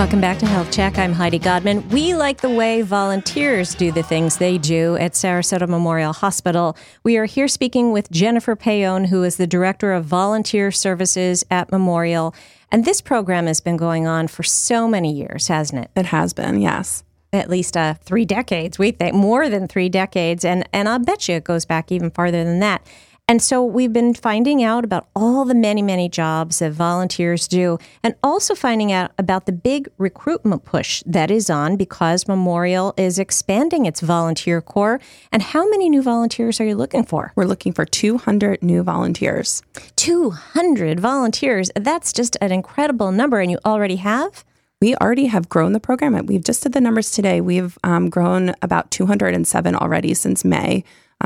Welcome back to Health Check. I'm Heidi Godman. We like the way volunteers do the things they do at Sarasota Memorial Hospital. We are here speaking with Jennifer Payone, who is the Director of Volunteer Services at Memorial. And this program has been going on for so many years, hasn't it? It has been, yes. At least 3 decades, we think. More than 3 decades. And I'll bet you it goes back even farther than that. And so we've been finding out about all the many, many jobs that volunteers do, and also finding out about the big recruitment push that is on because Memorial is expanding its volunteer corps. And how many new volunteers are you looking for? We're looking for 200 new volunteers. 200 volunteers. That's just an incredible number. And you already have? We already have grown the program. We've just did the numbers today. We've grown about 207 already since May.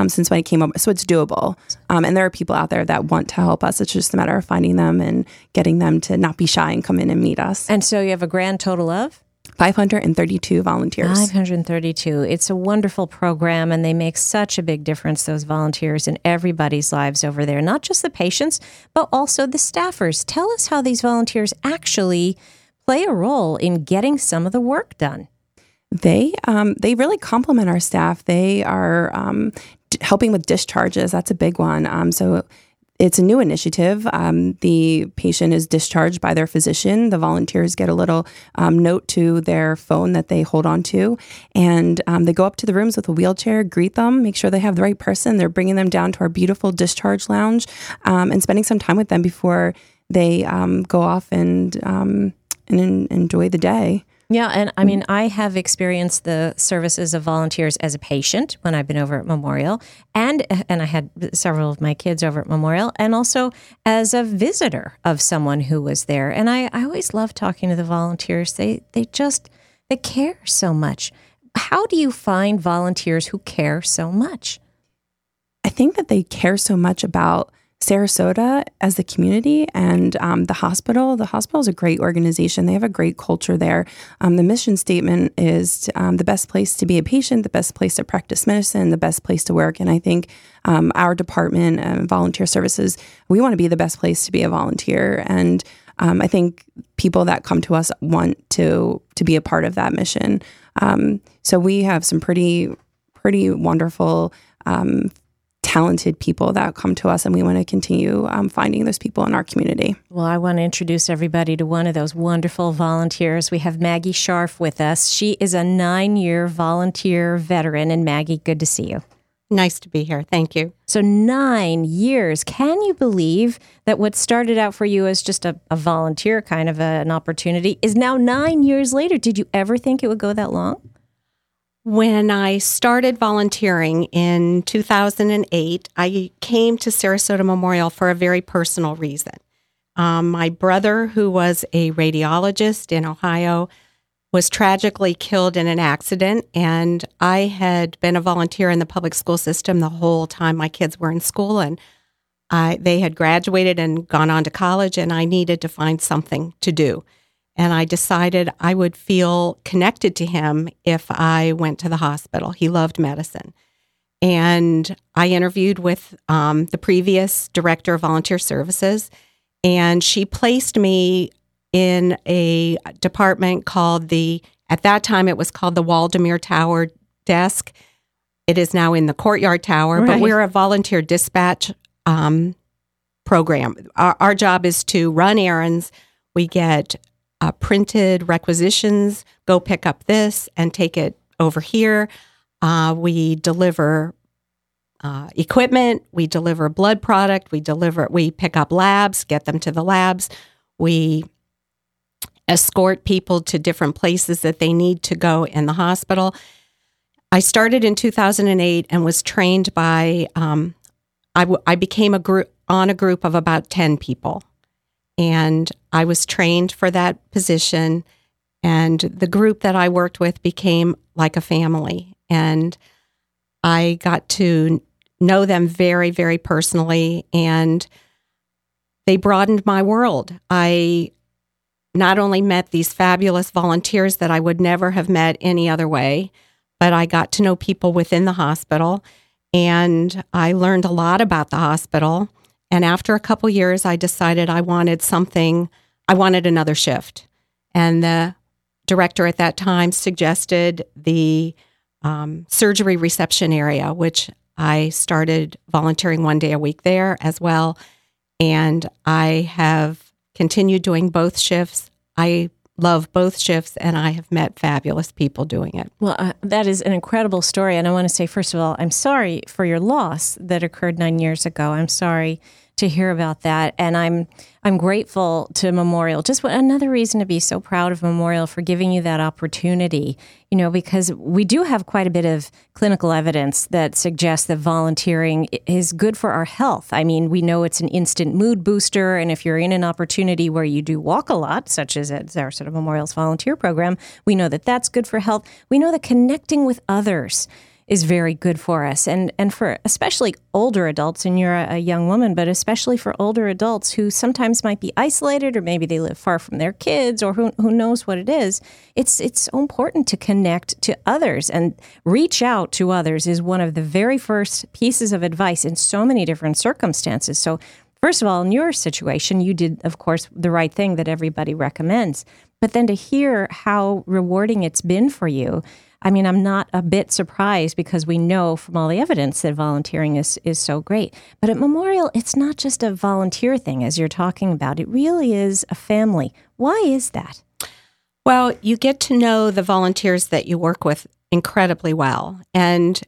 Since when I came over. So it's doable. And there are people out there that want to help us. It's just a matter of finding them and getting them to not be shy and come in and meet us. And so you have a grand total of? 532 volunteers. 532. It's a wonderful program, and they make such a big difference, those volunteers, in everybody's lives over there. Not just the patients, but also the staffers. Tell us how these volunteers actually play a role in getting some of the work done. They really complement our staff. They are helping with discharges. That's a big one. So it's a new initiative. The patient is discharged by their physician. The volunteers get a little note to their phone that they hold on to. And they go up to the rooms with a wheelchair, greet them, make sure they have the right person. They're bringing them down to our beautiful discharge lounge and spending some time with them before they go off and enjoy the day. Yeah, and I mean, I have experienced the services of volunteers as a patient when I've been over at Memorial, and I had several of my kids over at Memorial, and also as a visitor of someone who was there. And I always love talking to the volunteers. They care so much. How do you find volunteers who care so much? I think that they care so much about Sarasota as the community and the hospital. The hospital is a great organization. They have a great culture there. The mission statement is the best place to be a patient, the best place to practice medicine, the best place to work. And I think our department, volunteer services, we want to be the best place to be a volunteer. And I think people that come to us want to be a part of that mission. So we have some pretty wonderful talented people that come to us, and we want to continue finding those people in our community. Well, I want to introduce everybody to one of those wonderful volunteers. We have Maggie Scharf with us. She is a 9-year volunteer veteran. And Maggie, good to see you. Nice to be here. Thank you. So 9 years. Can you believe that what started out for you as just a volunteer kind of an opportunity is now 9 years later? Did you ever think it would go that long? When I started volunteering in 2008, I came to Sarasota Memorial for a very personal reason. My brother, who was a radiologist in Ohio, was tragically killed in an accident, and I had been a volunteer in the public school system the whole time my kids were in school, and they had graduated and gone on to college, and I needed to find something to do. And I decided I would feel connected to him if I went to the hospital. He loved medicine. And I interviewed with the previous director of volunteer services, and she placed me in a department called at that time it was called the Waldemere Tower desk. It is now in the Courtyard Tower, right. But we're a volunteer dispatch program. Our job is to run errands. We get printed requisitions, go pick up this and take it over here. We deliver equipment, we deliver blood product, we pick up labs, get them to the labs. We escort people to different places that they need to go in the hospital. I started in 2008 and was trained by, I became on a group of about 10 people. And I was trained for that position, and the group that I worked with became like a family. And I got to know them very, very personally, and they broadened my world. I not only met these fabulous volunteers that I would never have met any other way, but I got to know people within the hospital, and I learned a lot about the hospital. And after a couple years, I decided I wanted another shift. And the director at that time suggested the surgery reception area, which I started volunteering one day a week there as well. And I have continued doing both shifts. I love both shifts, and I have met fabulous people doing it. Well, that is an incredible story. And I want to say, first of all, I'm sorry for your loss that occurred 9 years ago. I'm sorry to hear about that. And I'm grateful to Memorial. Just another reason to be so proud of Memorial for giving you that opportunity, you know, because we do have quite a bit of clinical evidence that suggests that volunteering is good for our health. I mean, we know it's an instant mood booster. And if you're in an opportunity where you do walk a lot, such as at Sarasota Memorial's volunteer program, we know that that's good for health. We know that connecting with others is very good for us, and for especially older adults, and you're a young woman, but especially for older adults who sometimes might be isolated, or maybe they live far from their kids, or who knows what it is. It's so important to connect to others, and reach out to others is one of the very first pieces of advice in so many different circumstances. So first of all, in your situation, you did, of course, the right thing that everybody recommends, but then to hear how rewarding it's been for you, I mean, I'm not a bit surprised, because we know from all the evidence that volunteering is so great. But at Memorial, it's not just a volunteer thing, as you're talking about. It really is a family. Why is that? Well, you get to know the volunteers that you work with incredibly well. And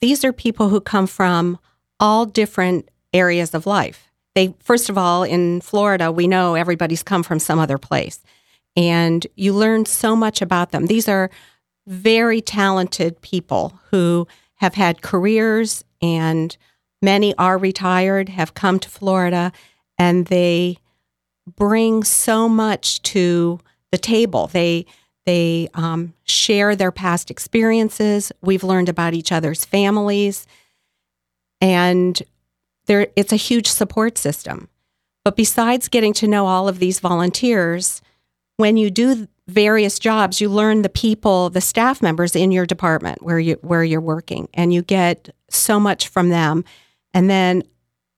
these are people who come from all different areas of life. They, first of all, in Florida, we know everybody's come from some other place. And you learn so much about them. These are very talented people who have had careers, and many are retired, have come to Florida, and they bring so much to the table. They share their past experiences. We've learned about each other's families, and it's a huge support system. But besides getting to know all of these volunteers, when you do various jobs, you learn the people, the staff members in your department where you're working, and you get so much from them. And then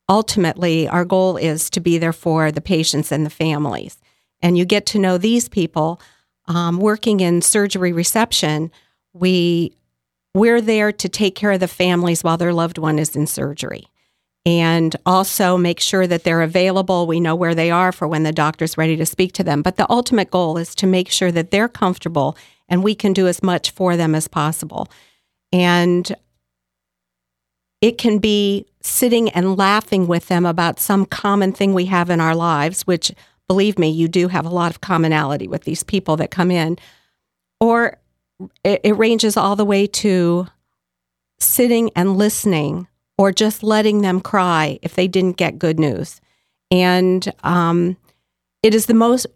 ultimately, our goal is to be there for the patients and the families. And you get to know these people. Working in surgery reception, we're there to take care of the families while their loved one is in surgery, and also make sure that they're available. We know where they are for when the doctor's ready to speak to them. But the ultimate goal is to make sure that they're comfortable, and we can do as much for them as possible. And it can be sitting and laughing with them about some common thing we have in our lives, which, believe me, you do have a lot of commonality with these people that come in. Or it ranges all the way to sitting and listening, or just letting them cry if they didn't get good news. And it is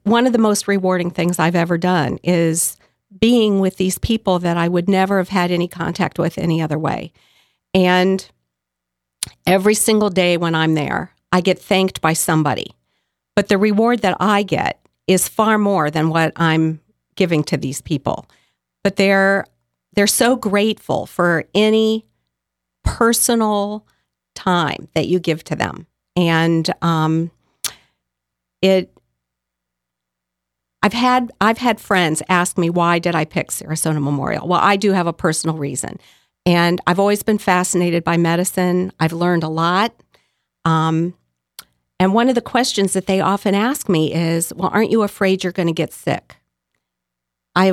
one of the most rewarding things I've ever done, is being with these people that I would never have had any contact with any other way. And every single day when I'm there, I get thanked by somebody. But the reward that I get is far more than what I'm giving to these people. But they're so grateful for any personal time that you give to them. And I've had friends ask me, why did I pick Sarasota Memorial? Well, I do have a personal reason. And I've always been fascinated by medicine. I've learned a lot. And one of the questions that they often ask me is, well, aren't you afraid you're going to get sick? I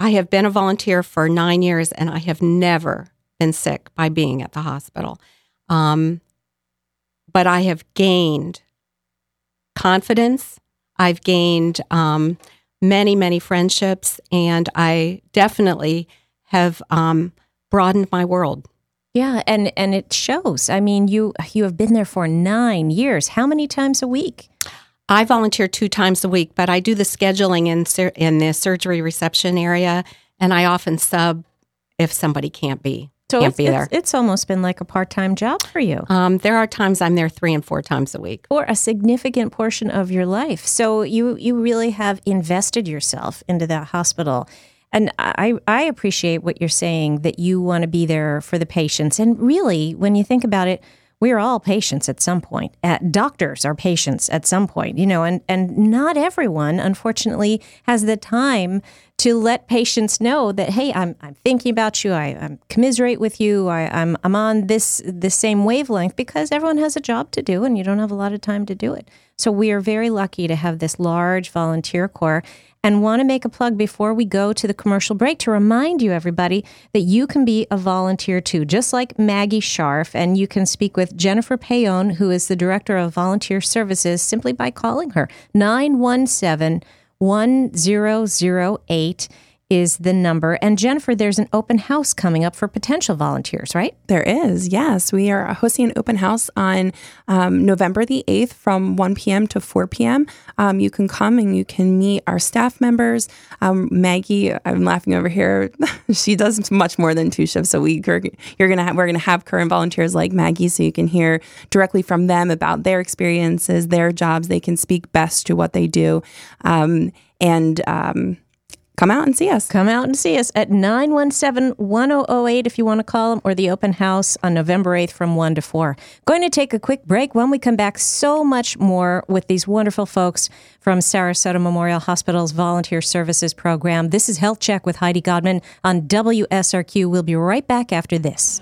have been a volunteer for 9 years, and I have never been sick by being at the hospital. But I have gained confidence. I've gained many, many friendships, and I definitely have broadened my world. Yeah, and it shows. I mean, you have been there for 9 years. How many times a week? I volunteer 2 times a week, but I do the scheduling in the surgery reception area, and I often sub if somebody can't be. So it's almost been like a part-time job for you. There are times I'm there 3 and 4 times a week. Or a significant portion of your life. So you really have invested yourself into that hospital. And I appreciate what you're saying, that you want to be there for the patients. And really, when you think about it, We're all patients at some point. Doctors are patients at some point, you know, and not everyone, unfortunately, has the time to let patients know that, hey, I'm thinking about you. I commiserate with you. I'm on this same wavelength, because everyone has a job to do and you don't have a lot of time to do it. So we are very lucky to have this large volunteer corps, and want to make a plug before we go to the commercial break to remind you, everybody, that you can be a volunteer too, just like Maggie Scharf. And you can speak with Jennifer Payone, who is the Director of Volunteer Services, simply by calling her. 917-1008 is the number. And Jennifer, there's an open house coming up for potential volunteers, right? There is, yes. We are hosting an open house on November the 8th from 1 p.m. to 4 p.m. You can come and you can meet our staff members. Maggie, I'm laughing over here. She does much more than two shifts. So we're going to have current volunteers like Maggie, so you can hear directly from them about their experiences, their jobs. They can speak best to what they do. Come out and see us. Come out and see us at 917-1008 if you want to call them, or the open house on November 8th from 1 to 4. Going to take a quick break. When we come back, so much more with these wonderful folks from Sarasota Memorial Hospital's Volunteer Services Program. This is Health Check with Heidi Godman on WSRQ. We'll be right back after this.